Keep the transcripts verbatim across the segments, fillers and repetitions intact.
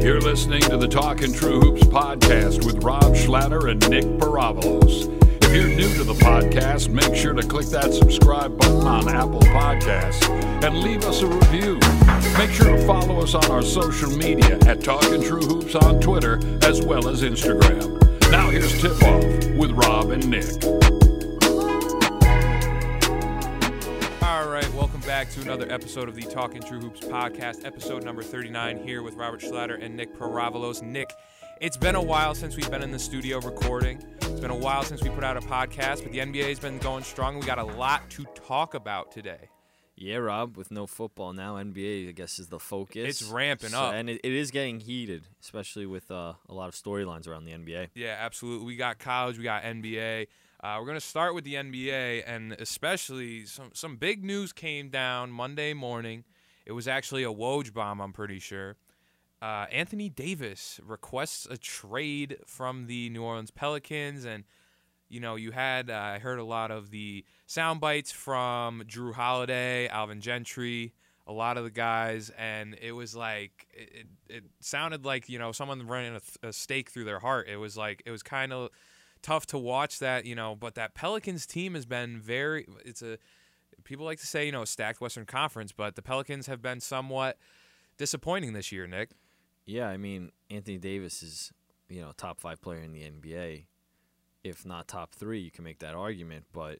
You're listening to the Talkin' True Hoops podcast with Rob Schlatter and Nick Paravalos. If you're new to the podcast, make sure to click that subscribe button on Apple Podcasts and leave us a review. Make sure to follow us on our social media at Talkin' True Hoops on Twitter as well as Instagram. Now here's Tip Off with Rob and Nick. All right, welcome back to another episode of the Talkin' True Hoops podcast, episode number thirty-nine here with Robert Schlatter and Nick Paravalos. Nick, it's been a while since we've been in the studio recording. It's been a while since we put out a podcast, but the N B A's been going strong. We got a lot to talk about today. Yeah, Rob, with no football now, N B A, I guess, is the focus. It's ramping so, up. And it, it is getting heated, especially with uh, a lot of storylines around the N B A. Yeah, absolutely. We got college. We got N B A. Uh, we're going to start with the N B A, and especially some, some big news came down Monday morning. It was actually a Woj bomb, I'm pretty sure. Uh, Anthony Davis requests a trade from the New Orleans Pelicans, and you know you had uh, I heard a lot of the sound bites from Drew Holiday, Alvin Gentry, a lot of the guys, and it was like it, it sounded like you know someone running a, th- a stake through their heart. It was like it was kind of tough to watch that, you know, but that Pelicans team has been very. It's a people like to say you know a stacked Western Conference, but the Pelicans have been somewhat disappointing this year, Nick. Yeah, I mean, Anthony Davis is, you know, top five player in the N B A. If not top three, you can make that argument. But,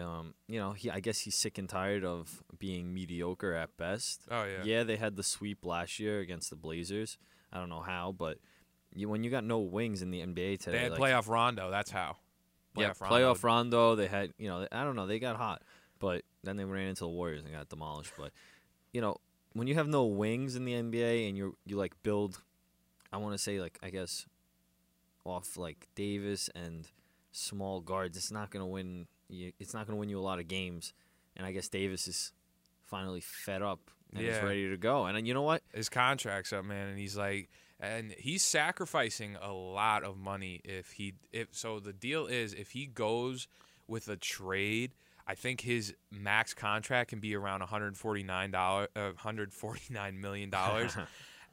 um, you know, he I guess he's sick and tired of being mediocre at best. Oh, yeah. Yeah, they had the sweep last year against the Blazers. I don't know how, but you, when you got no wings in the N B A today. They had like, playoff Rondo, that's how. Playoff yeah, Rondo. playoff Rondo. They had, you know, I don't know, they got hot. But then they ran into the Warriors and got demolished. But, you know. When you have no wings in the N B A and you you like build, I want to say like I guess, off like Davis and small guards, it's not gonna win. You, it's not gonna win you a lot of games, and I guess Davis is finally fed up and yeah. is ready to go. And, and you know what? His contract's up, man, and he's like, and he's sacrificing a lot of money if he if so. The deal is if he goes with a trade. I think his max contract can be around one hundred forty-nine million dollars.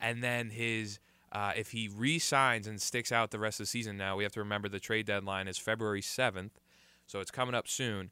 And then his uh, if he re-signs and sticks out the rest of the season now, we have to remember the trade deadline is February seventh, so it's coming up soon.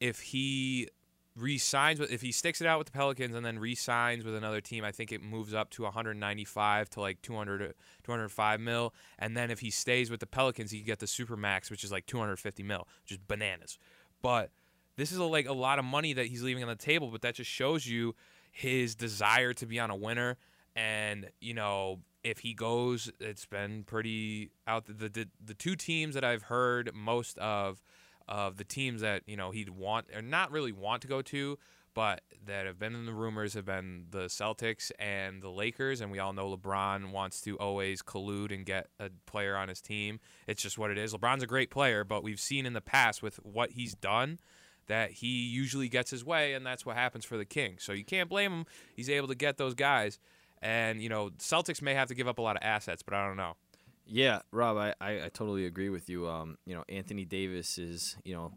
If he re-signs, if he sticks it out with the Pelicans and then re-signs with another team, I think it moves up to one hundred ninety-five to like two hundred, two hundred five mil. And then if he stays with the Pelicans, he can get the Supermax, which is like two hundred fifty mil, which is bananas. But this is a, like a lot of money that he's leaving on the table, but that just shows you his desire to be on a winner. And you know, if he goes, it's been pretty out. The the, the two teams that I've heard most of of the teams that you know he'd want or not really want to go to, but that have been in the rumors have been the Celtics and the Lakers. And we all know LeBron wants to always collude and get a player on his team. It's just what it is. LeBron's a great player, but we've seen in the past with what he's done that he usually gets his way, and that's what happens for the King. So you can't blame him. He's able to get those guys. And, you know, Celtics may have to give up a lot of assets, but I don't know. Yeah, Rob, I, I, I totally agree with you. Um, you know, Anthony Davis is, you know,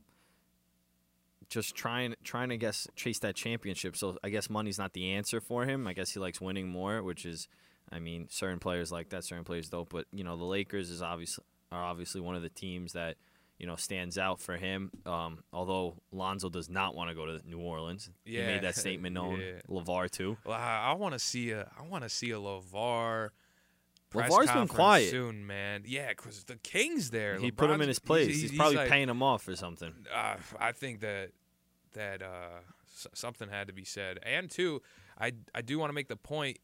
just trying trying to guess chase that championship. So I guess money's not the answer for him. I guess he likes winning more, which is, I mean, certain players like that, certain players don't. But, you know, the Lakers is obviously are obviously one of the teams that, you know, stands out for him, um, although Lonzo does not want to go to New Orleans. Yeah. He made that statement known. Yeah. LeVar, too. Well, I, I want to see a I want to see a LeVar press LeVar's conference been quiet. Soon, man. Yeah, because the King's there. He LeBron's, put him in his place. He's, he's, he's probably he's like, paying him off or something. Uh, I think that that uh, something had to be said. And, too, I, I do want to make the point,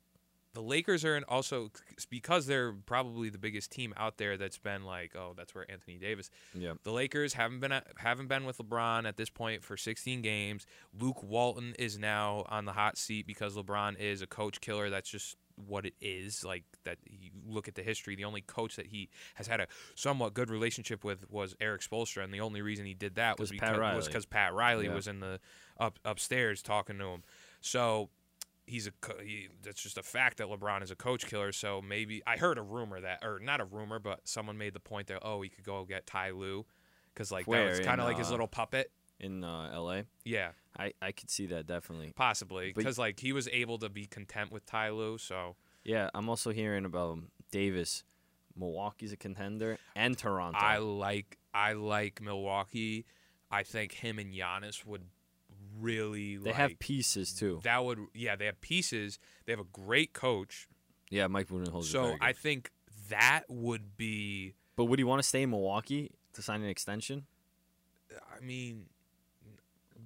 the Lakers are in also because they're probably the biggest team out there that's been like, oh, that's where Anthony Davis. Yeah. The Lakers haven't been haven't been with LeBron at this point for sixteen games. Luke Walton is now on the hot seat because LeBron is a coach killer. That's just what it is. Like that, you look at the history. The only coach that he has had a somewhat good relationship with was Eric Spoelstra, and the only reason he did that was because Pat was because Pat Riley yeah. was in the up upstairs talking to him. So. He's a he, that's just a fact that LeBron is a coach killer. So maybe I heard a rumor that, or not a rumor, but someone made the point that oh, he could go get Ty Lue because like Where, that was kind of like uh, his little puppet in uh, L A. Yeah, I, I could see that definitely possibly because like he was able to be content with Ty Lue. So Yeah, I'm also hearing about Davis. Milwaukee's a contender, and Toronto. I like I like Milwaukee. I think him and Giannis would really. They like, have pieces too. That would yeah, they have pieces. They have a great coach. Yeah, Mike Budenholzer. So I think that would be. But would you want to stay in Milwaukee to sign an extension? I mean,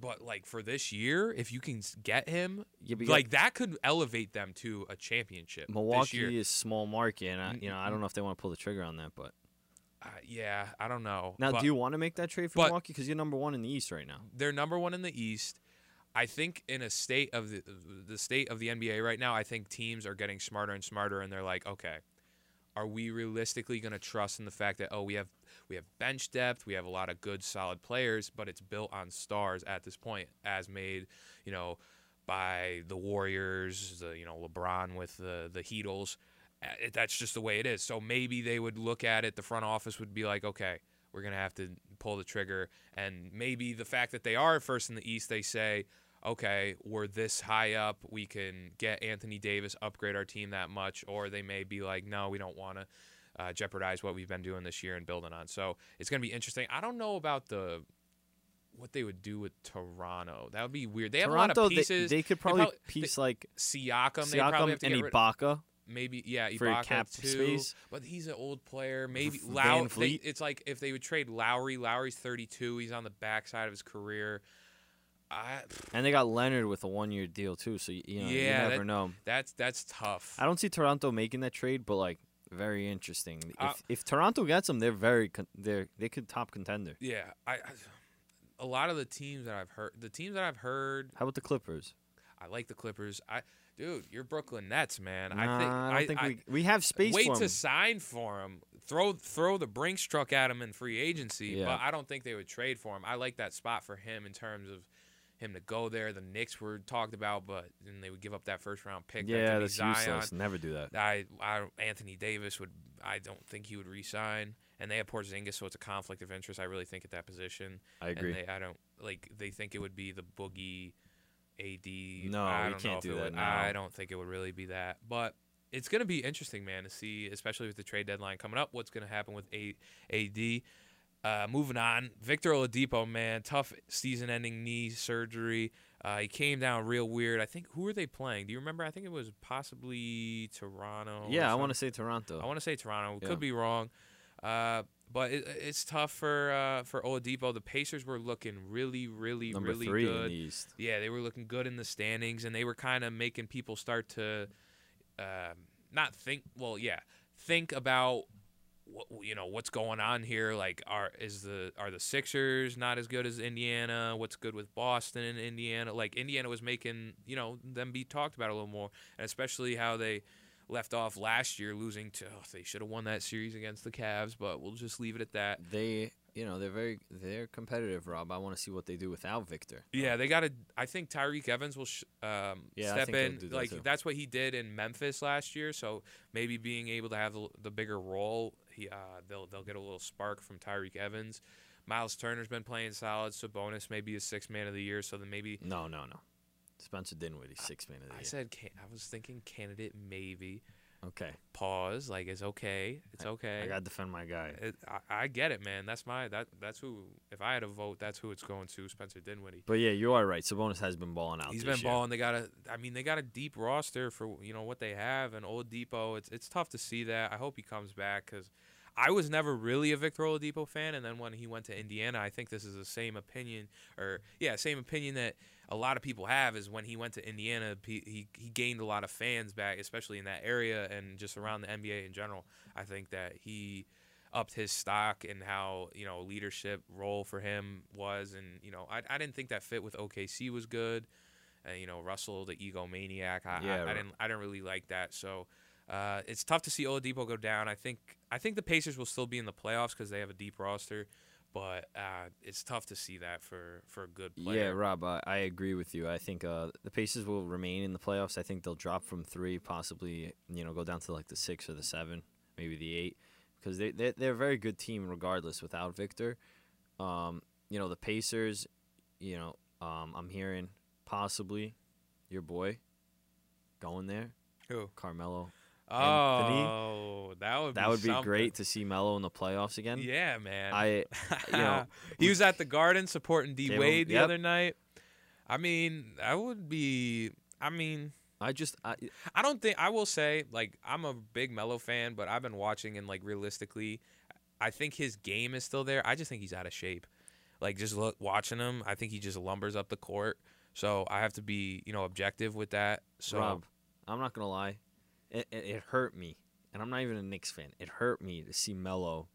but like for this year, if you can get him, yeah, like that could elevate them to a championship. Milwaukee is small market, and I, you know I don't know if they want to pull the trigger on that, but. Uh, yeah, I don't know. Now, but, do you want to make that trade for but, Milwaukee? Because you're number one in the East right now. They're number one in the East. I think in a state of the the state of the N B A right now, I think teams are getting smarter and smarter, and they're like, okay, are we realistically going to trust in the fact that oh we have we have bench depth, we have a lot of good solid players, but it's built on stars at this point, as made you know by the Warriors, the, you know LeBron with the the Heatles. That's just the way it is. So maybe they would look at it. The front office would be like, okay, we're going to have to pull the trigger. And maybe the fact that they are first in the East, they say, okay, we're this high up. We can get Anthony Davis, upgrade our team that much. Or they may be like, no, we don't want to uh, jeopardize what we've been doing this year and building on. So it's going to be interesting. I don't know about the what they would do with Toronto. That would be weird. They Toronto, have a lot of pieces. They, they could probably, probably piece they, like Siakam, Siakam they probably have to and get Ibaka. Rid- Maybe yeah, Ibaka too, space. But he's an old player. Maybe Lowry. They, it's like if they would trade Lowry. Lowry's thirty-two. He's on the backside of his career. I, and they got Leonard with a one-year deal too, so you, know, yeah, you never that, know. That's that's tough. I don't see Toronto making that trade, but like very interesting. If uh, if Toronto gets them, they're very con- they're they could top contender. Yeah, I, I a lot of the teams that I've heard, the teams that I've heard. How about the Clippers? I like the Clippers. I. Dude, you're Brooklyn Nets, man. Nah, I think, I don't think I, we, we have space wait for him. Wait to sign for him. Throw throw the Brinks truck at him in free agency, yeah. But I don't think they would trade for him. I like that spot for him in terms of him to go there. The Knicks were talked about, but and they would give up that first-round pick. Yeah, that's Zion. Useless. Never do that. I, I, Anthony Davis, would. I don't think he would re-sign. And they have Porzingis, so it's a conflict of interest, I really think, at that position. I agree. And they, I don't, like, they think it would be the Boogie... A D. No, I don't you can't do that. Would, I don't think it would really be that, but it's going to be interesting, man, to see, especially with the trade deadline coming up, what's going to happen with A D. Uh, moving on, Victor Oladipo, man, tough season-ending knee surgery. Uh, he came down real weird. I think who were they playing? Do you remember? I think it was possibly Toronto. Yeah, I want to say Toronto. I want to say Toronto. Yeah. Could be wrong. Uh, But it, it's tough for uh, for Oladipo. The Pacers were looking really, really, Number really three good. In the East. Yeah, they were looking good in the standings, and they were kind of making people start to uh, not think. Well, yeah, think about what, you know what's going on here. Like, are is the are the Sixers not as good as Indiana? What's good with Boston and Indiana? Like, Indiana was making you know them be talked about a little more, and especially how they. Left off last year losing to oh, they should have won that series against the Cavs, but we'll just leave it at that. They you know, they're very they're competitive, Rob. I want to see what they do without Victor. Yeah, they got to I think Tyreek Evans will sh- um yeah, step in that like too. That's what he did in Memphis last year, so maybe being able to have the, the bigger role, he uh they'll they'll get a little spark from Tyreek Evans. Miles Turner's been playing solid, Sabonis may be a sixth man of the year, so then maybe No, no, no. Spencer Dinwiddie, sixth man of the I year. I said can- I was thinking candidate maybe. Okay. Pause. Like it's okay. It's I, okay. I gotta defend my guy. It, I, I get it, man. That's my that that's who. If I had a vote, that's who it's going to. Spencer Dinwiddie. But yeah, you are right. Sabonis has been balling out. He's this been balling. Year. They got a. I mean, they got a deep roster for you know what they have. And Oladipo, it's it's tough to see that. I hope he comes back because I was never really a Victor Oladipo fan. And then when he went to Indiana, I think this is the same opinion or yeah, same opinion that. A lot of people have is when he went to Indiana, he, he he gained a lot of fans back, especially in that area and just around the N B A in general. I think that he upped his stock and how, you know, leadership role for him was. And, you know, I I didn't think that fit with O K C was good. And, you know, Russell, the egomaniac, I, yeah, I, I right. didn't I didn't really like that. So uh, it's tough to see Oladipo go down. I think I think the Pacers will still be in the playoffs because they have a deep roster. But uh, it's tough to see that for, for a good player. Yeah, Rob, uh, I agree with you. I think uh, the Pacers will remain in the playoffs. I think they'll drop from three, possibly you know go down to like the six or the seven, maybe the eight, because they they're, they're a very good team regardless without Victor. Um, you know the Pacers. You know um, I'm hearing possibly your boy going there. Who? Carmelo Anthony. Oh, that would be that would be something. Great to see Melo in the playoffs again. Yeah, man. I, you know, he was at the Garden supporting D Wade the yep. other night. I mean, that would be. I mean, I just. I, I don't think I will say like I'm a big Melo fan, but I've been watching and like realistically, I think his game is still there. I just think he's out of shape. Like just look, watching him, I think he just lumbers up the court. So I have to be, you know, objective with that. So Rob, I'm not gonna lie. It, it, it hurt me, and I'm not even a Knicks fan. It hurt me to see Melo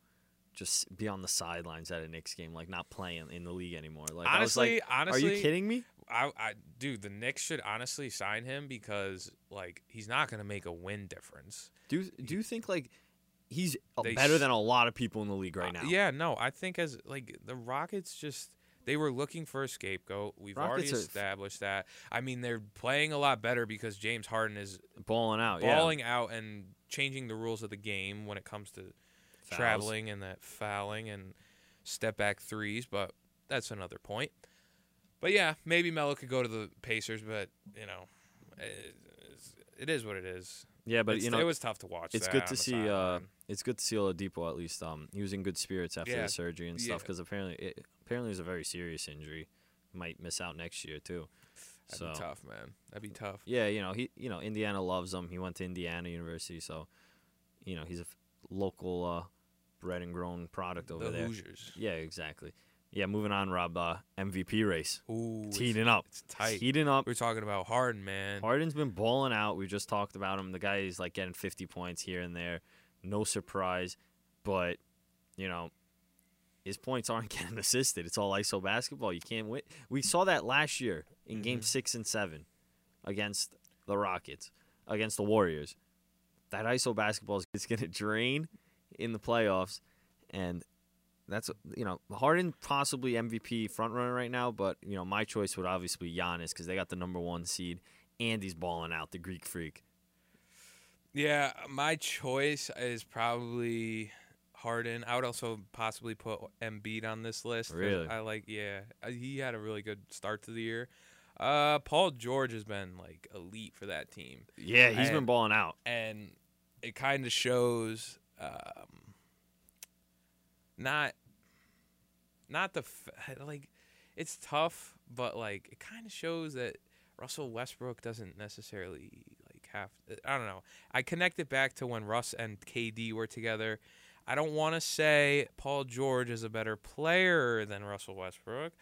just be on the sidelines at a Knicks game, like not playing in the league anymore. Like honestly, I was like, honestly, are you kidding me? I, I, dude, the Knicks should honestly sign him because like he's not gonna make a win difference. Do Do you think like he's better sh- than a lot of people in the league right now? Uh, yeah, no, I think as like the Rockets just. They were looking for a scapegoat. We've Rockets already established that. I mean, they're playing a lot better because James Harden is balling out, balling yeah. out, and changing the rules of the game when it comes to Fouls. traveling and that fouling and step back threes. But that's another point. But yeah, maybe Melo could go to the Pacers, but you know, it is what it is. Yeah, but it's, you know, it was tough to watch. It's that good to see. Uh, it's good to see Oladipo at least. Um, he was in good spirits after yeah. the surgery and stuff because yeah. apparently. It, Apparently, it's a very serious injury. Might miss out next year too. That'd so, be tough, man. That'd be tough. Yeah, you know he, you know Indiana loves him. He went to Indiana University, so you know he's a f- local uh, bred and grown product over the there. The Hoosiers. Yeah, exactly. Yeah, moving on, Rob. Uh, M V P race. Ooh, it's heating it's, up. It's tight. It's heating up. We're talking about Harden, man. Harden's been balling out. We just talked about him. The guy is like getting fifty points here and there. No surprise, but you know. His points aren't getting assisted. It's all I S O basketball. You can't win. We saw that last year in mm-hmm. game six and seven against the Rockets, against the Warriors. That I S O basketball is going to drain in the playoffs. And that's, you know, Harden possibly M V P frontrunner right now. But, you know, my choice would obviously be Giannis because they got the number one seed and he's balling out, the Greek freak. Yeah, my choice is probably. Harden. I would also possibly put Embiid on this list. Really? I like, yeah. He had a really good start to the year. Uh, Paul George has been, like, elite for that team. Yeah, he's and, been balling out. And it kind of shows um, not not the – like, it's tough, but, like, it kind of shows that Russell Westbrook doesn't necessarily, like, have – I don't know. I connect it back to when Russ and K D were together – I don't want to say Paul George is a better player than Russell Westbrook,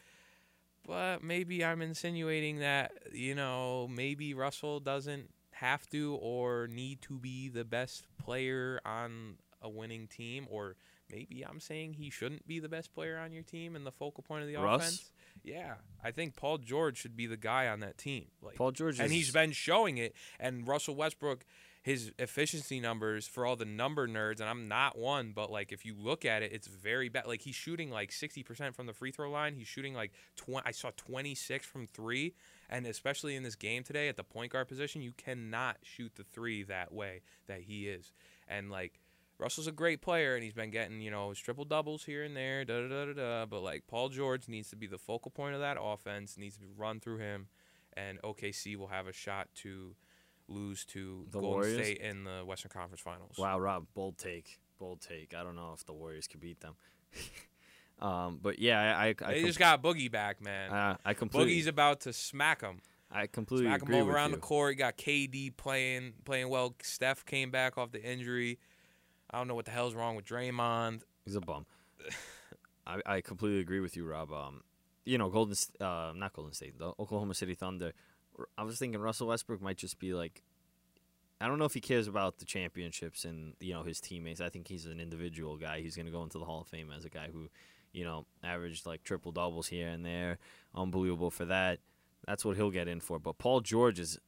but maybe I'm insinuating that, you know, maybe Russell doesn't have to or need to be the best player on a winning team, or maybe I'm saying he shouldn't be the best player on your team and the focal point of the Russ? offense. Yeah, I think Paul George should be the guy on that team. Like, Paul George, and is... he's been showing it, and Russell Westbrook... His efficiency numbers for all the number nerds, and I'm not one, but, like, if you look at it, it's very bad. Like, he's shooting, like, sixty percent from the free throw line. He's shooting, like, twenty I saw twenty-six from three, and especially in this game today at the point guard position, you cannot shoot the three that way that he is. And, like, Russell's a great player, and he's been getting, you know, his triple-doubles here and there, da-da-da-da-da, but, like, Paul George needs to be the focal point of that offense, needs to be run through him, and O K C will have a shot to – lose to the Golden Warriors? State in the Western Conference Finals. Wow, Rob, bold take, bold take. I don't know if the Warriors could beat them. um, but, yeah, I... I, I they com- just got Boogie back, man. Uh, I completely, Boogie's about to smack him. I completely smack agree him over with around you. The court. You got K D playing playing well. Steph came back off the injury. I don't know what the hell's wrong with Draymond. He's a bum. I, I completely agree with you, Rob. Um, You know, Golden... Uh, not Golden State. The Oklahoma City Thunder... I was thinking Russell Westbrook might just be like, I don't know if he cares about the championships and, you know, his teammates. I think he's an individual guy. He's going to go into the Hall of Fame as a guy who, you know, averaged like triple doubles here and there. Unbelievable for that. That's what he'll get in for. But Paul George is,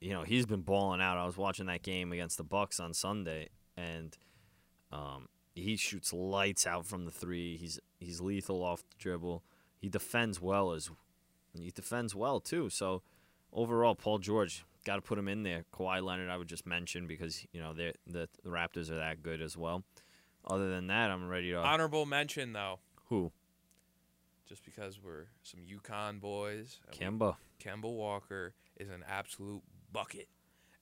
you know, he's been balling out. I was watching that game against the Bucks on Sunday, and um, he shoots lights out from the three. He's he's lethal off the dribble. He defends well as he defends well too. So. Overall, Paul George, got to put him in there. Kawhi Leonard, I would just mention because, you know, the the Raptors are that good as well. Other than that, I'm ready to... Honorable mention, though. Who? Just because we're some UConn boys. Kemba. We, Kemba Walker is an absolute bucket.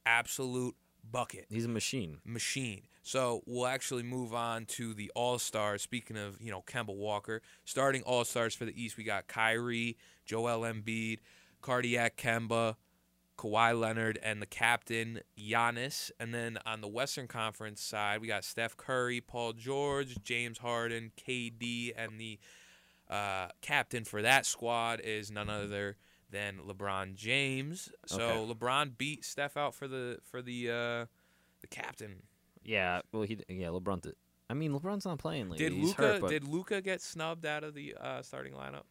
Absolute bucket. He's a machine. Machine. So we'll actually move on to the All-Stars. Speaking of, you know, Kemba Walker. Starting All-Stars for the East, we got Kyrie, Joel Embiid, Cardiac Kemba, Kawhi Leonard, and the captain, Giannis. And then on the Western Conference side, we got Steph Curry, Paul George, James Harden, K D, and the uh, captain for that squad is none other than LeBron James. So okay. LeBron beat Steph out for the for the uh, the captain. Yeah, well, he yeah LeBron. Did, I mean, LeBron's not playing lately. Did Luka, He's hurt, but... did Luka get snubbed out of the uh, starting lineup?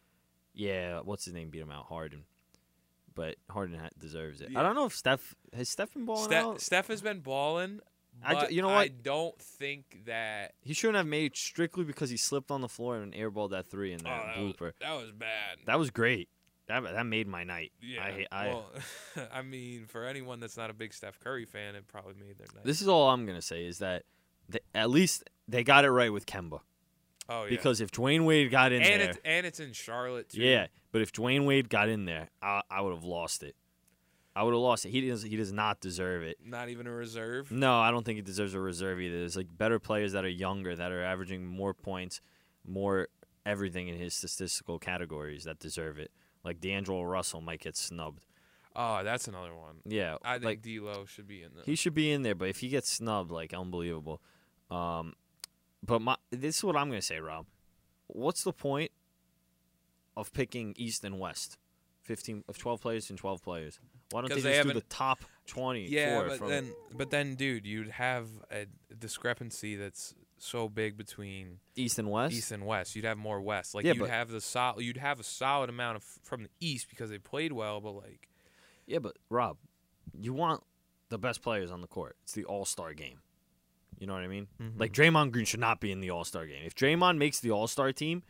Yeah, what's his name beat him out? Harden. But Harden deserves it. Yeah. I don't know if Steph – has Steph been balling Ste- out? Steph has been balling, but I, you know what? I don't think that – he shouldn't have made it strictly because he slipped on the floor and airballed that three in that, oh, that blooper. Was, that was bad. That was great. That that made my night. Yeah. I, I, well, I mean, for anyone that's not a big Steph Curry fan, it probably made their night. This is all I'm going to say is that they, at least they got it right with Kemba. Oh, yeah. Because if Dwayne Wade got in and there. It's, and it's in Charlotte, too. Yeah, but if Dwayne Wade got in there, I, I would have lost it. I would have lost it. He does, he does not deserve it. Not even a reserve? No, I don't think he deserves a reserve either. There's like better players that are younger, that are averaging more points, more everything in his statistical categories that deserve it. Like D'Angelo Russell might get snubbed. Oh, that's another one. Yeah. I think like, D'Lo should be in there. He should be in there, but if he gets snubbed, like, unbelievable. Um... But my, this is what I'm going to say, Rob. What's the point of picking East and West? fifteen of twelve players and twelve players. Why don't they, they just do the top twenty? Yeah, but from, then, but then, dude, you'd have a discrepancy that's so big between East and West. East and West, you'd have more West. Like yeah, you'd but, have the sol- You'd have a solid amount of from the East because they played well, but like. Yeah, but Rob, you want the best players on the court. It's the All-Star game. You know what I mean? Mm-hmm. Like, Draymond Green should not be in the All-Star game. If Draymond makes the All-Star team,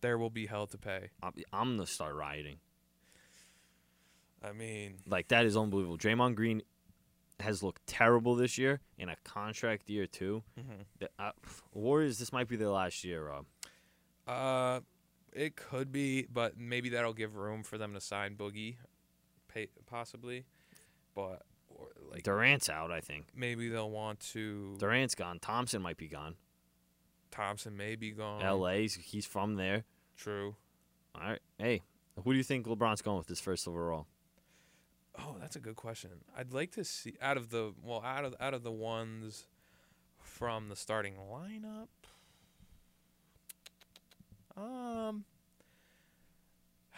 there will be hell to pay. I'm, I'm going to start rioting. I mean. Like, that is unbelievable. Draymond Green has looked terrible this year in a contract year, too. Mm-hmm. The, uh, Warriors, this might be their last year, Rob. Uh, it could be, but maybe that'll give room for them to sign Boogie, possibly. But. Or like Durant's out, I think. Maybe they'll want to. Durant's gone. Thompson might be gone. Thompson may be gone. L A, he's from there. True. All right. Hey, who do you think LeBron's going with this first overall? Oh, that's a good question. I'd like to see out of the well, out of out of the ones from the starting lineup. Um.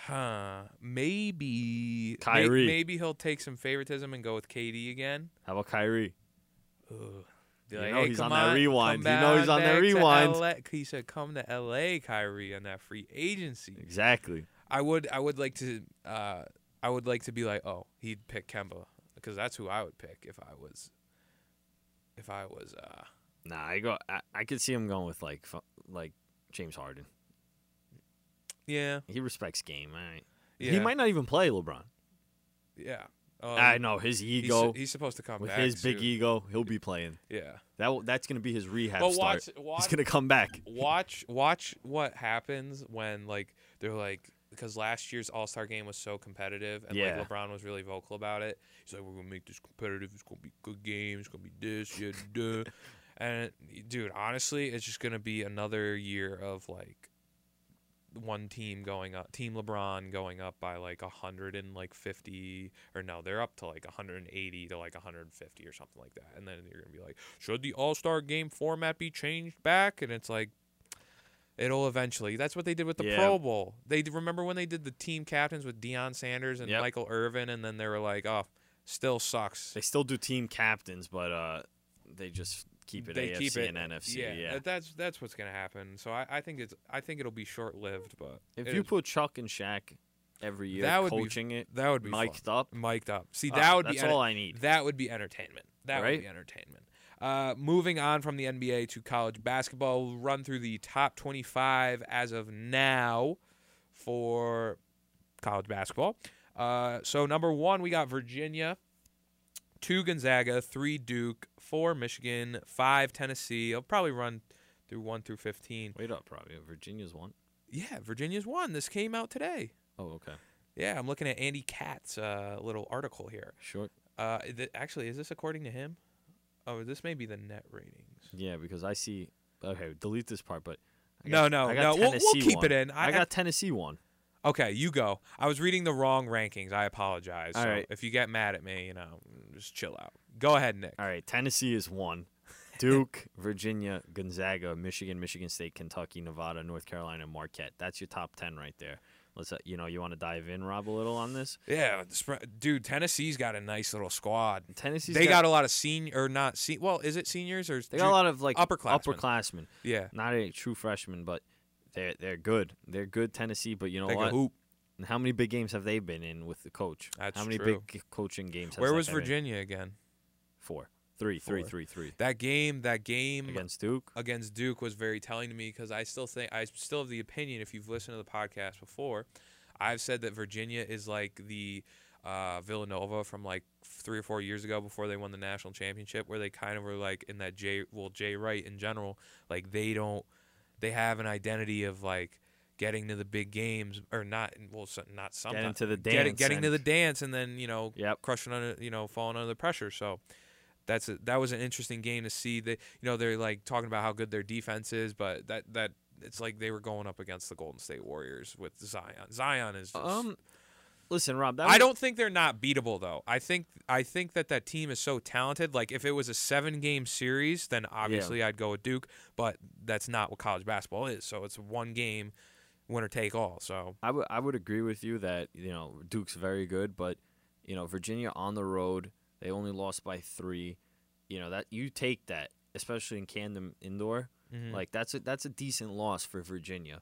Huh. Maybe Kyrie. Maybe he'll take some favoritism and go with K D again. How about Kyrie? Ugh. You, like, know, hey, he's on on, you know he's on that rewind. You know he's on that rewind. He said, "Come to L A, Kyrie, on that free agency." Exactly. I would. I would like to. Uh, I would like to be like, oh, he'd pick Kemba because that's who I would pick if I was. If I was. Uh, nah, I go. I, I could see him going with like, like James Harden. Yeah. He respects game, all right. Yeah. He might not even play LeBron. Yeah. Um, I know, his ego. He's, he's supposed to come with back. With his big too. ego, he'll be playing. Yeah. That That's going to be his rehab but watch, start. Watch, he's going to come back. Watch watch what happens when, like, they're like, because last year's All-Star game was so competitive, and yeah. like LeBron was really vocal about it. He's like, we're going to make this competitive. It's going to be a good game. It's going to be this, yeah, duh. And, dude, honestly, it's just going to be another year of, like, one team going up, Team LeBron going up by like one hundred fifty, or no, they're up to like one hundred eighty to like one hundred fifty or something like that. And then you're going to be like, should the All-Star game format be changed back? And it's like, it'll eventually. That's what they did with the yeah. Pro Bowl. They remember when they did the team captains with Deion Sanders and yep. Michael Irvin, and then they were like, oh, still sucks. They still do team captains, but uh, they just keep it they A F C keep it, and N F C. Yeah, yeah, that's that's what's gonna happen. So I, I think it's I think it'll be short lived. But if you is. put Chuck and Shaq every year that would coaching be, it, that would be mic'd fun. up, mic'd up. See, that uh, would that's be all enter- I need. That would be entertainment. That right? would be entertainment. Uh, moving on from the N B A to college basketball, we'll run through the top twenty-five as of now for college basketball. Uh, so number one, we got Virginia. Two Gonzaga, three Duke, four Michigan, five Tennessee. I'll probably run through one through fifteen. Wait up, probably. Virginia's one? Yeah, Virginia's one. This came out today. Oh, okay. Yeah, I'm looking at Andy Katz's uh, little article here. Sure. Uh, th- actually, is this according to him? Oh, this may be the net ratings. Yeah, because I see. Okay, delete this part, but I got, no, no, I got no. Tennessee we'll, we'll keep one. it in. I, I got I, Tennessee one. Okay, you go. I was reading the wrong rankings. I apologize. All so right. If you get mad at me, you know, just chill out. Go ahead, Nick. All right, Tennessee is one. Duke, Virginia, Gonzaga, Michigan, Michigan State, Kentucky, Nevada, North Carolina, Marquette. That's your top ten right there. Let's, you know, you want to dive in, Rob, a little on this? Yeah, dude, Tennessee's got a nice little squad. Tennessee's they got, got a lot of senior or not se- well, is it seniors or they got ju- a lot of like upperclassmen. upperclassmen. Yeah, not a true freshman, but they're they're good. They're good, Tennessee. But you know they what? Hoop. How many big games have they been in with the coach? That's How many true. big coaching games? Has Where was Virginia been? again? Four. Three, three, three, three. That game, that game against Duke, against Duke was very telling to me because I still think I still have the opinion. If you've listened to the podcast before, I've said that Virginia is like the uh, Villanova from like three or four years ago before they won the national championship, where they kind of were like in that Jay, well, Jay Wright in general, like they don't, they have an identity of like getting to the big games or not, well, not sometimes getting to the dance, getting, getting to the dance, and then you know, yep. crushing under, you know, falling under the pressure, so. That's a, that was an interesting game to see. They, you know, they're like talking about how good their defense is, but that, that it's like they were going up against the Golden State Warriors with Zion. Zion is just um, listen, Rob. That was, I don't think they're not beatable though. I think I think that that team is so talented. Like if it was a seven game series, then obviously yeah. I'd go with Duke. But that's not what college basketball is. So it's one game, winner take all. So I would I would agree with you that you know Duke's very good, but you know Virginia on the road. They only lost by three. You know, that you take that, especially in Camden Indoor. Mm-hmm. Like that's a that's a decent loss for Virginia.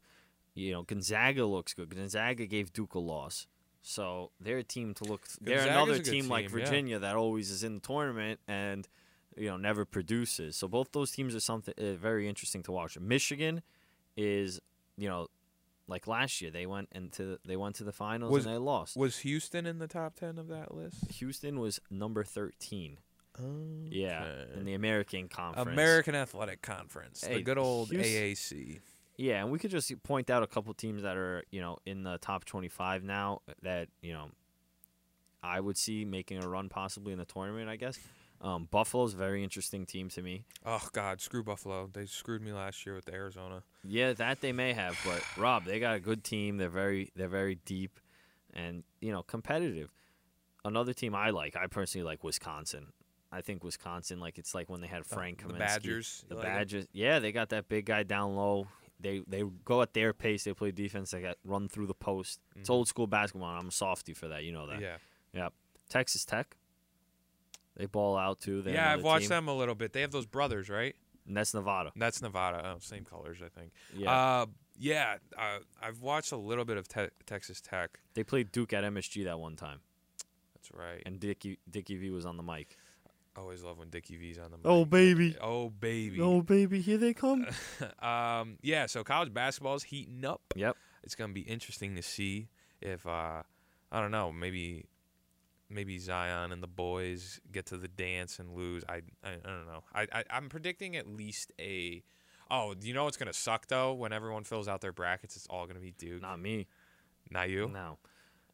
You know, Gonzaga looks good. Gonzaga gave Duke a loss. So they're a team to look th- they're another team, team like Virginia yeah. that always is in the tournament and you know, never produces. So both those teams are something uh, very interesting to watch. Michigan is, you know, like last year, they went into they went to the finals was, and they lost. Was Houston in the top ten of that list? Houston was number thirteen. Okay. Yeah, in the American Conference, American Athletic Conference, hey, the good old Houston, A A C. Yeah, and we could just point out a couple teams that are you know in the top twenty-five now that you know I would see making a run possibly in the tournament. I guess um, Buffalo's a very interesting team to me. Oh God, screw Buffalo! They screwed me last year with Arizona. Yeah, that they may have, but Rob, they got a good team. They're very, they're very deep, and you know, competitive. Another team I like, I personally like Wisconsin. I think Wisconsin, like it's like when they had Frank Kaminsky. The Badgers, the like Badgers. It? Yeah, they got that big guy down low. They they go at their pace. They play defense. They got run through the post. Mm-hmm. It's old school basketball. I'm a softy for that. You know that. Yeah. Yeah. Texas Tech. They ball out too. They're yeah, I've watched team. them a little bit. They have those brothers, right? And that's Nevada. That's Nevada. Oh, same colors, I think. Yeah, uh, yeah. Uh, I've watched a little bit of te- Texas Tech. They played Duke at M S G that one time. That's right. And Dickie Dickie V was on the mic. I always love when Dickie V's on the mic. Oh, baby. Oh, baby. Oh, baby. Here they come. um, yeah, so college basketball is heating up. Yep. It's going to be interesting to see if, uh, I don't know, maybe – Maybe Zion and the boys get to the dance and lose. I I, I don't know. I, I I'm predicting at least a. Oh, you know what's gonna suck though? When everyone fills out their brackets, it's all gonna be Duke. Not me. Not you. No,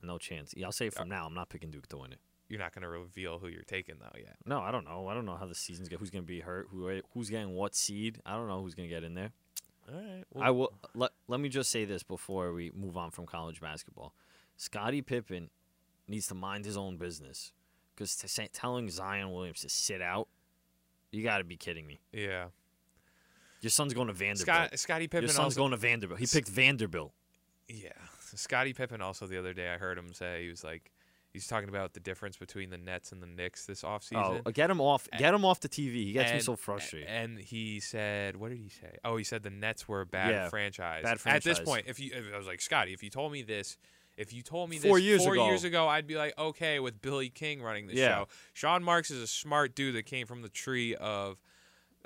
no chance. Yeah, I'll say it from uh, now. I'm not picking Duke to win it. You're not gonna reveal who you're taking though yet. No, I don't know. I don't know how the season's going. Who's gonna be hurt? Who who's getting what seed? I don't know who's gonna get in there. All right. Well, I will. Let Let me just say this before we move on from college basketball. Scottie Pippen needs to mind his own business, because t- telling Zion Williams to sit out, you got to be kidding me. Yeah, your son's going to Vanderbilt. Scott, Scottie Pippen. Your son's also, going to Vanderbilt. He picked Vanderbilt. Yeah, Scottie Pippen. Also, the other day I heard him say he was like, he's talking about the difference between the Nets and the Knicks this offseason. Oh, get him off! And, get him off the T V. He gets and, me so frustrated. And he said, "What did he say? Oh, he said the Nets were a bad yeah, franchise. Bad franchise. At this point, if you, if, I was like Scottie, if you told me this. If you told me this four years, four ago. years ago, I'd be like, okay, with Billy King running this yeah. show. Sean Marks is a smart dude that came from the tree of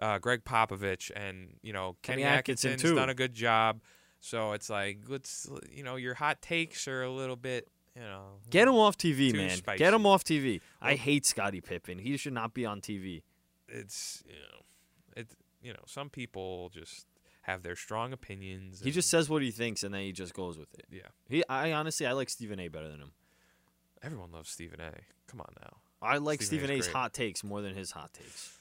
uh, Greg Popovich, and you know Kenny, Kenny Atkinson's Atkinson done a good job. So it's like, let's, you know, your hot takes are a little bit, you know, get him off T V, man. Spicy. Get him off T V. I hate Scottie Pippen. He should not be on T V. It's you know, it you know, some people just. Have their strong opinions. He just says what he thinks, and then he just goes with it. Yeah. He, I honestly, I like Stephen A. better than him. Everyone loves Stephen A. Come on now. I like Stephen, Stephen A's, A's hot takes more than his hot takes.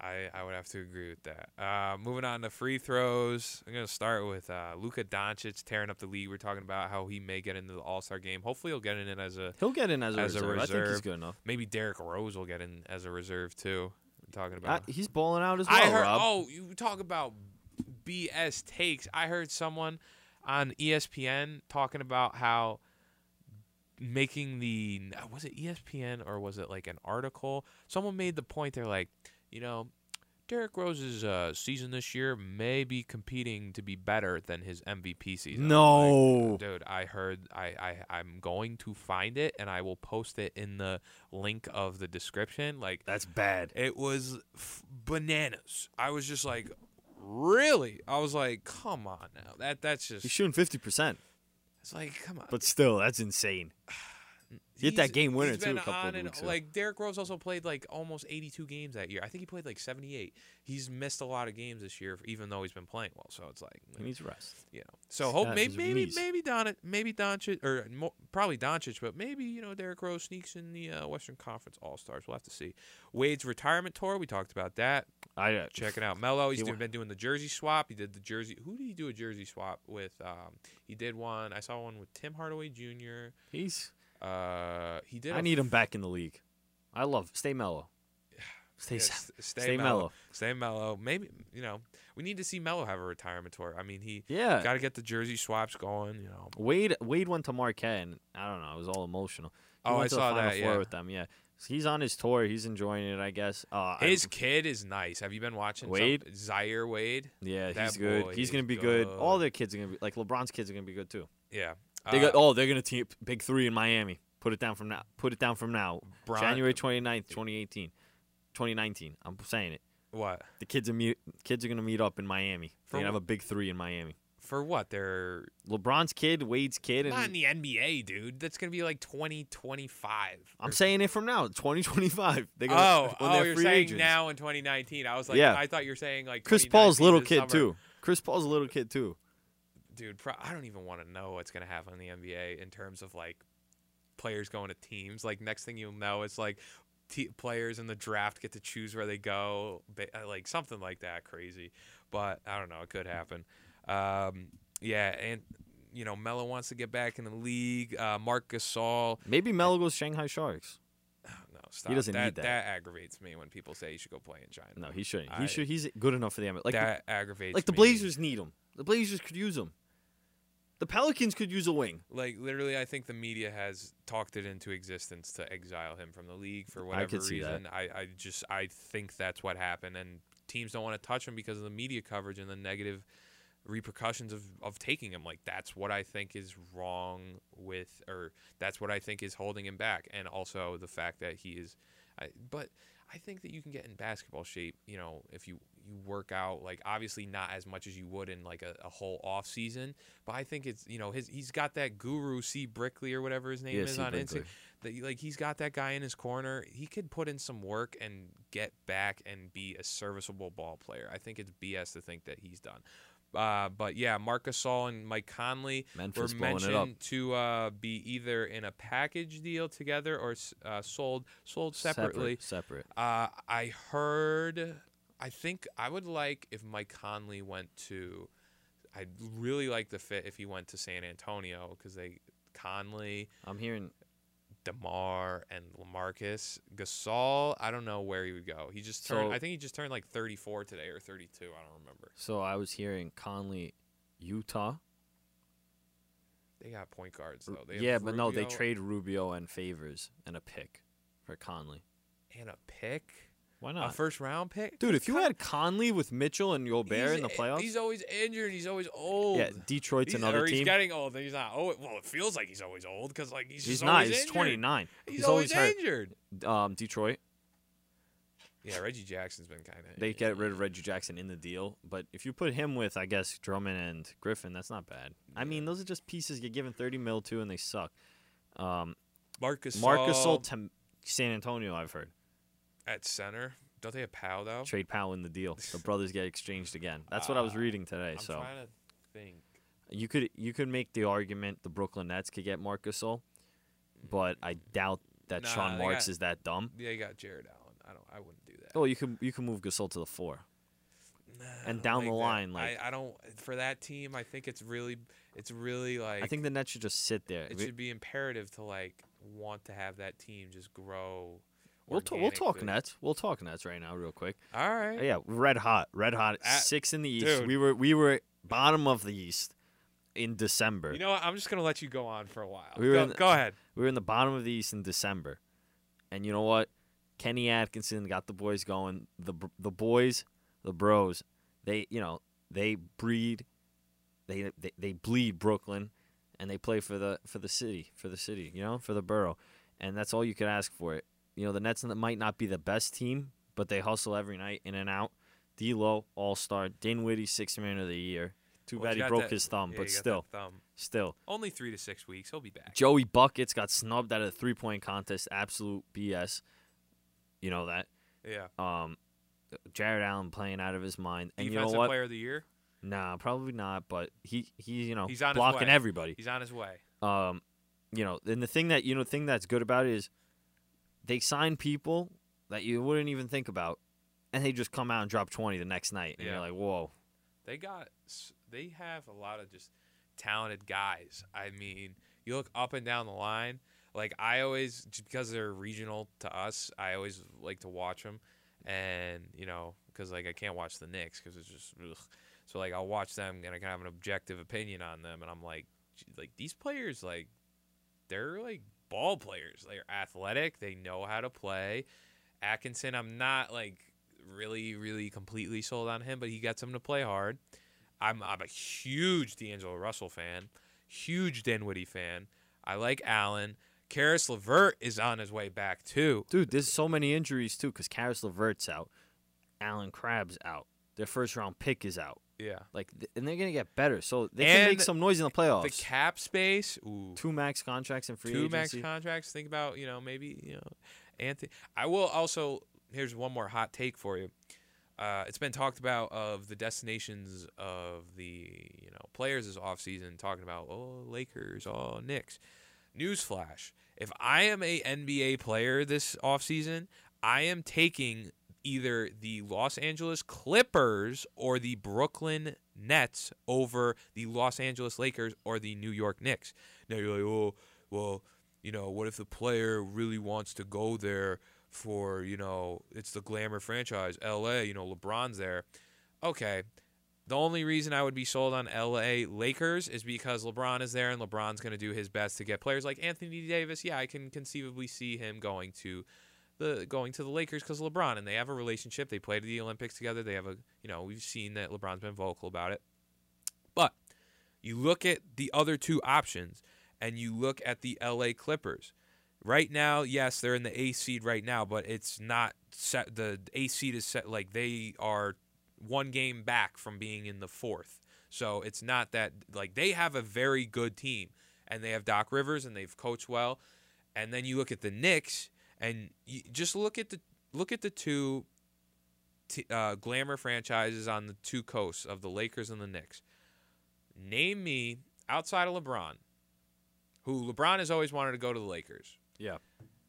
I, I would have to agree with that. Uh, moving on to free throws, I'm going to start with uh, Luka Doncic tearing up the league. We're talking about how he may get into the All-Star game. Hopefully he'll get in as a He'll get in as a, as reserve. a reserve. I think he's good enough. Maybe Derrick Rose will get in as a reserve too. We're talking about I, he's balling out as well, I heard, Rob. Oh, you talk about B S takes. I heard someone on E S P N talking about how making the – was it E S P N or was it like an article? Someone made the point. They're like, you know, Derrick Rose's uh, season this year may be competing to be better than his M V P season. No. Like, dude, I heard I, I, I'm going to find it, and I will post it in the link of the description. Like, that's bad. It was f- bananas. I was just like, really? I was like, come on now. That That's just. He's shooting fifty percent. It's like, come on. But still, that's insane. He hit that game winner, too, a couple of weeks ago. Like, Derrick Rose also played, like, almost eighty-two games that year. I think he played, like, seventy-eight. He's missed a lot of games this year, even though he's been playing well. So it's like, he needs rest. You know. So hope maybe maybe maybe Don maybe Doncic or mo- probably Doncic, but maybe, you know, Derrick Rose sneaks in the uh, Western Conference All-Stars. We'll have to see. Wade's retirement tour, we talked about that. I uh, checking out Melo. He's he doing, been doing the jersey swap. He did the jersey. Who did he do a jersey swap with? Um, he did one. I saw one with Tim Hardaway Junior He's Uh, he did. I need f- him back in the league. I love stay mellow. Stay, yeah, st- stay, stay mellow. mellow. Stay mellow. Maybe, you know, we need to see Mello have a retirement tour. I mean, he yeah. got to get the jersey swaps going. You know, Wade Wade went to Marquette, and I don't know, it was all emotional. He oh, went I to saw the Final that. Four yeah. with them. Yeah, so he's on his tour. He's enjoying it, I guess. Uh, his I'm, kid is nice. Have you been watching Wade some, Zaire Wade? Yeah, that he's good. He's gonna be good. good. All their kids are gonna be like LeBron's kids are gonna be good too. Yeah. They got uh, oh, they're gonna team big three in Miami. Put it down from now. Put it down from now. Bron- January 29th, twenty eighteen, twenty nineteen. I'm saying it. What? The kids are meet, kids are gonna meet up in Miami. They're gonna have a big three in Miami. For what? They're LeBron's kid, Wade's kid, and not in the N B A, dude. That's gonna be like twenty twenty-five. I'm saying it from now, twenty twenty-five. They're gonna, oh, oh, you're saying agents. Now in twenty nineteen. I was like, yeah. I thought you were saying like Chris Paul's little kid summer. too. Chris Paul's a little kid too. Dude, pro- I don't even want to know what's going to happen in the N B A in terms of, like, players going to teams. Like, next thing you'll know, it's, like, t- players in the draft get to choose where they go. Like, something like that crazy. But, I don't know. It could happen. Um, yeah, and, you know, Melo wants to get back in the league. Uh, Marc Gasol. Maybe Melo goes Shanghai Sharks. Stop. He doesn't that, need that. That aggravates me when people say he should go play in China. No, he shouldn't. He I, should. He's good enough for the N B A. Like that the, aggravates. Like the Blazers me. need him. The Blazers could use him. The Pelicans could use a wing. Like, literally, I think the media has talked it into existence to exile him from the league for whatever I could see reason. That. I, I just I think that's what happened, and teams don't want to touch him because of the media coverage and the negative repercussions of, of taking him. Like, that's what I think is wrong with, or that's what I think is holding him back. And also the fact that he is, I, but I think that you can get in basketball shape, you know, if you, you work out, like, obviously not as much as you would in like a, a whole off season, but I think it's, you know, his, he's got that guru C Brickley or whatever his name yeah, is C. on Instagram. That, like, he's got that guy in his corner. He could put in some work and get back and be a serviceable ball player. I think it's B S to think that he's done. Uh, but, yeah, Marc Gasol and Mike Conley Memphis were mentioned to uh, be either in a package deal together or uh, sold sold separately. Separate. separate. Uh, I heard – I think I would like if Mike Conley went to – I'd really like the fit if he went to San Antonio because they – Conley. I'm hearing – DeMar and LaMarcus. Gasol, I don't know where he would go. He just turned, so, I think he just turned like thirty-four today or thirty-two. I don't remember. So I was hearing Conley, Utah. They got point guards, though. They yeah, but Rubio. No, they trade Rubio and Favors and a pick for Conley. And a pick? Why not? A first-round pick? Dude, if you Con- had Conley with Mitchell and Gobert in the playoffs. He's always injured. He's always old. Yeah, Detroit's he's, another or team. He's getting old. He's not old. Well, it feels like he's always old because like, he's, he's just not. He's injured. twenty-nine. He's, he's always, always injured. Um, Detroit. Yeah, Reggie Jackson's been kind of. They get rid of Reggie Jackson in the deal. But if you put him with, I guess, Drummond and Griffin, that's not bad. Yeah. I mean, those are just pieces you're giving thirty mil to, and they suck. Um, Marc Gasol. Marc Gasol to San Antonio, I've heard. At center, don't they have Powell though? Trade Powell in the deal. The brothers get exchanged again. That's uh, what I was reading today. I'm so trying to think. You could you could make the argument the Brooklyn Nets could get Marc Gasol, but I doubt that nah, Sean Marks got, is that dumb. Yeah, you got Jared Allen. I don't. I wouldn't do that. Oh, you can you can move Gasol to the four. Nah, and down like the line, that. like I, I don't for that team. I think it's really it's really like I think the Nets should just sit there. It we, should be imperative to like want to have that team just grow. We'll, t- we'll talk food. Nets. We'll talk Nets right now, real quick. All right. Yeah, red hot, red hot. At, six in the East. Dude. We were we were bottom of the East in December. You know what? I'm just gonna let you go on for a while. We go, the, go ahead. We were in the bottom of the East in December, and you know what? Kenny Atkinson got the boys going. The the boys, the bros, they you know they breed, they they, they bleed Brooklyn, and they play for the for the city for the city you know for the borough, and that's all you could ask for it. You know, the Nets might not be the best team, but they hustle every night, in and out. D'Lo, all-star. Dinwiddie, sixth man of the year. Too well, bad he broke that, his thumb, yeah, but still. Thumb. Still. Only three to six weeks. He'll be back. Joey Buckets got snubbed out of the three-point contest. Absolute B S. You know that. Yeah. Um, Jared Allen playing out of his mind. And Defensive you know what? Player of the year? Nah, probably not, but he, he you know, he's on blocking his way. Everybody. He's on his way. Um, you know, and the thing that, you know, thing that's good about it is, they sign people that you wouldn't even think about, and they just come out and drop twenty the next night, and yeah. you're like, whoa. They got, they have a lot of just talented guys. I mean, you look up and down the line. Like, I always, because they're regional to us, I always like to watch them, and, you know, because, like, I can't watch the Knicks because it's just, ugh. So, like, I'll watch them, and I can have an objective opinion on them, and I'm like, like, these players, like, they're, like, ball players. They're athletic. They know how to play. Atkinson, I'm not like really, really completely sold on him, but he gets him to play hard. I'm, I'm a huge D'Angelo Russell fan, huge Dinwiddie fan. I like Allen. Karis LeVert is on his way back too. Dude, there's so many injuries too because Karis LeVert's out. Allen Crabbe's out. Their first round pick is out. Yeah, like, th- and they're gonna get better, so they and can make some noise in the playoffs. The cap space, ooh. two max contracts and free two agency. Two max contracts. Think about, you know, maybe, you know, Anthony. I will also. Here's one more hot take for you. Uh, it's been talked about of the destinations of the you know players this offseason, talking about oh Lakers, oh Knicks. Newsflash: if I am a N B A player this offseason, I am taking either the Los Angeles Clippers or the Brooklyn Nets over the Los Angeles Lakers or the New York Knicks. Now you're like, oh, well, you know, what if the player really wants to go there for, you know, it's the glamour franchise, L A, you know, LeBron's there. Okay, the only reason I would be sold on L A Lakers is because LeBron is there and LeBron's going to do his best to get players like Anthony Davis. Yeah, I can conceivably see him going to The going to the Lakers because LeBron, and they have a relationship. They played at the Olympics together. They have a, you know, we've seen that LeBron's been vocal about it. But you look at the other two options, and you look at the L A Clippers. Right now, yes, they're in the eighth seed right now, but it's not set. The eighth seed is set, like, they are one game back from being in the fourth. So it's not that, like, they have a very good team, and they have Doc Rivers, and they've coached well. And then you look at the Knicks. And you just look at the look at the two t- uh, glamour franchises on the two coasts of the Lakers and the Knicks. Name me, outside of LeBron, who LeBron has always wanted to go to the Lakers. Yeah.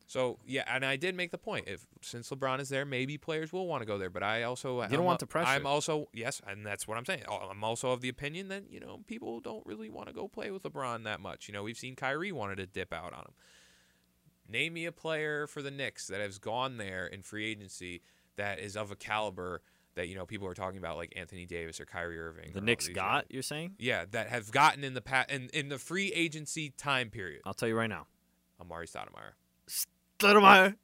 So, yeah, and I did make the point. If Since LeBron is there, maybe players will want to go there. But I also – You don't I'm want a, the pressure. I'm also – yes, and that's what I'm saying. I'm also of the opinion that, you know, people don't really want to go play with LeBron that much. You know, we've seen Kyrie wanted to dip out on him. Name me a player for the Knicks that has gone there in free agency that is of a caliber that, you know, people are talking about, like Anthony Davis or Kyrie Irving. The Knicks got, guys. You're saying? Yeah, that have gotten in the past, in, in the free agency time period. I'll tell you right now. Amari Stoudemire. Stoudemire.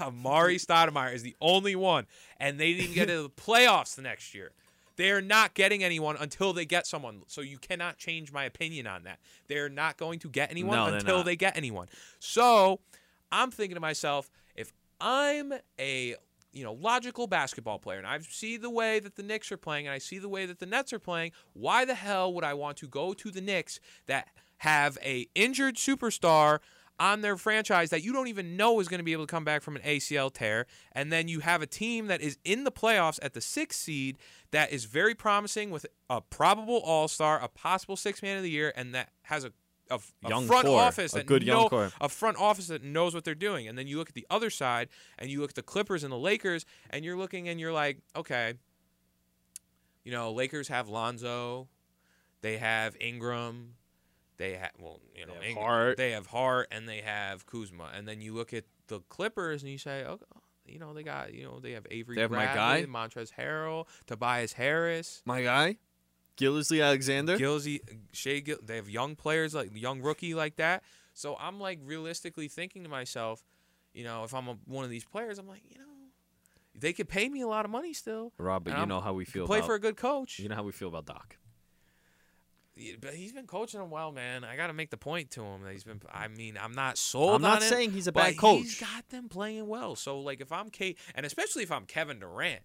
Amari Stoudemire is the only one, and they didn't get into the playoffs the next year. They are not getting anyone until they get someone. So you cannot change my opinion on that. They are not going to get anyone no, until they get anyone. So I'm thinking to myself, if I'm a you know logical basketball player and I see the way that the Knicks are playing and I see the way that the Nets are playing, why the hell would I want to go to the Knicks that have a injured superstar on their franchise that you don't even know is going to be able to come back from an A C L tear, and then you have a team that is in the playoffs at the sixth seed that is very promising with a probable all-star, a possible sixth man of the year, and that has a a, a front core. office that a good young know, core. a front office that knows what they're doing. And then you look at the other side, and you look at the Clippers and the Lakers, and you're looking and you're like, okay, you know, Lakers have Lonzo, they have Ingram, they have well, you know, they have, Ingram, Hart. They have Hart, and they have Kuzma. And then you look at the Clippers and you say, okay. You know, they got, you know, they have Avery they have Bradley, my guy. Montrezl Harrell, Tobias Harris. My guy? Gilgeous Alexander? Gilgeous, Shai Gil- they have young players, like young rookie like that. So I'm, like, realistically thinking to myself, you know, if I'm a, one of these players, I'm like, you know, they could pay me a lot of money still. Rob, but you I'm, know how we feel play about... Play for a good coach. You know how we feel about Doc. But he's been coaching him well, man. I got to make the point to him that he's been. I mean, I'm not sold. I'm not on saying it, he's a bad coach. He's got them playing well. So, like, if I'm Kate, and especially if I'm Kevin Durant,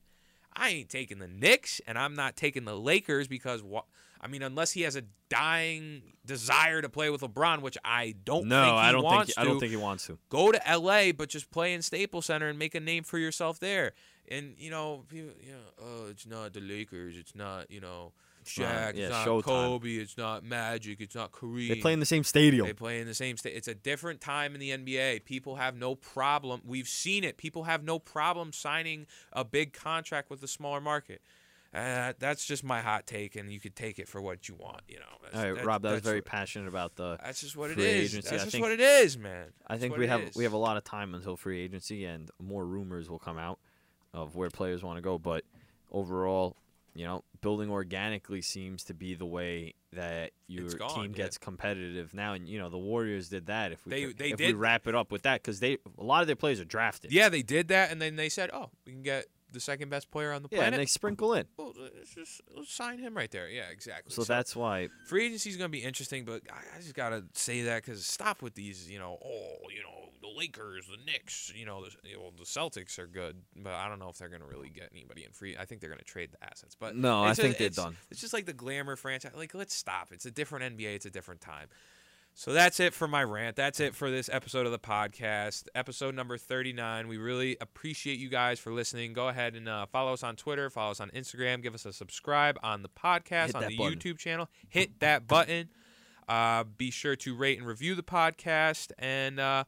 I ain't taking the Knicks, and I'm not taking the Lakers because what? I mean, unless he has a dying desire to play with LeBron, which I don't. No, think he I don't wants think. He, I don't to, think he wants to go to L A, but just play in Staples Center and make a name for yourself there. And you know, people, you know, oh, it's not the Lakers. It's not, you know. Shaq, it's yeah, not Showtime. Kobe, it's not Magic, it's not Kareem. They play in the same stadium. They play in the same stadium. It's a different time in the N B A. People have no problem. We've seen it. People have no problem signing a big contract with a smaller market. Uh, that's just my hot take, and you could take it for what you want. You know. That's, All right, that, Rob, that was very what, passionate about the That's just what free it is. Agency. That's I just think, what it is, man. That's I think we have is. we have a lot of time until free agency, and more rumors will come out of where players want to go. But overall, you know, building organically seems to be the way that your gone, team gets yeah. competitive now. And, you know, the Warriors did that. If we they, could, they if did. we wrap it up with that, because they a lot of their players are drafted. Yeah, they did that, and then they said, oh, we can get the second best player on the yeah, planet. Yeah, and they sprinkle in. Well, let's just let's sign him right there. Yeah, exactly. So, so that's why. Free agency is going to be interesting, but I, I just got to say that because stop with these, you know, oh, you know, the Lakers, the Knicks, you know, the, you know, the Celtics are good, but I don't know if they're going to really get anybody in free. I think they're going to trade the assets. But no, I think a, they're it's, done. It's just like the glamour franchise. Like, let's stop. It's a different N B A. It's a different time. So that's it for my rant. That's it for this episode of the podcast, episode number thirty-nine. We really appreciate you guys for listening. Go ahead and uh, follow us on Twitter, follow us on Instagram, give us a subscribe on the podcast, Hit on the button. YouTube channel. Hit that button. Uh, be sure to rate and review the podcast. And uh,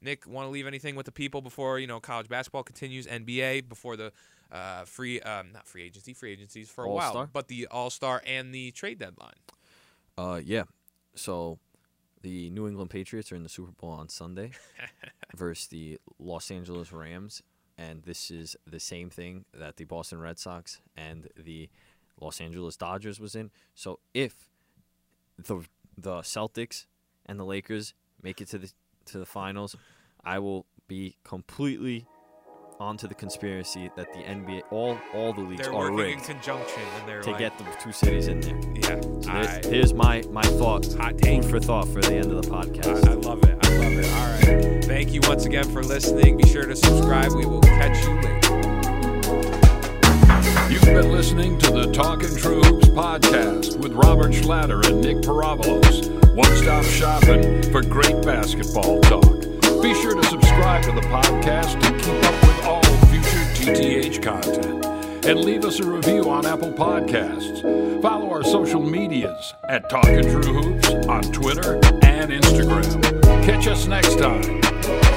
Nick, want to leave anything with the people before, you know, college basketball continues, N B A, before the uh, free, um, not free agency, free agencies for a All-Star. while, but the All-Star and the trade deadline? Uh, yeah. So... The New England Patriots are in the Super Bowl on Sunday versus the Los Angeles Rams, and this is the same thing that the Boston Red Sox and the Los Angeles Dodgers was in. So if the the Celtics and the Lakers make it to the to the finals, I will be completely onto the conspiracy that the N B A, all all the leagues they're are rigged in conjunction, and they're to like, get the two cities in there. Yeah. So I, here's my my thoughts. Hot take. Food for thought for the end of the podcast. I, I love it. I love it. All right. Thank you once again for listening. Be sure to subscribe. We will catch you later. You've been listening to the Talkin' True Hoops podcast with Robert Schlatter and Nick Paravalos. One-stop shopping for great basketball talk. Be sure to subscribe to the podcast to keep up with all future T T H content. And leave us a review on Apple Podcasts. Follow our social medias at Talkin' True Hoops on Twitter and Instagram. Catch us next time.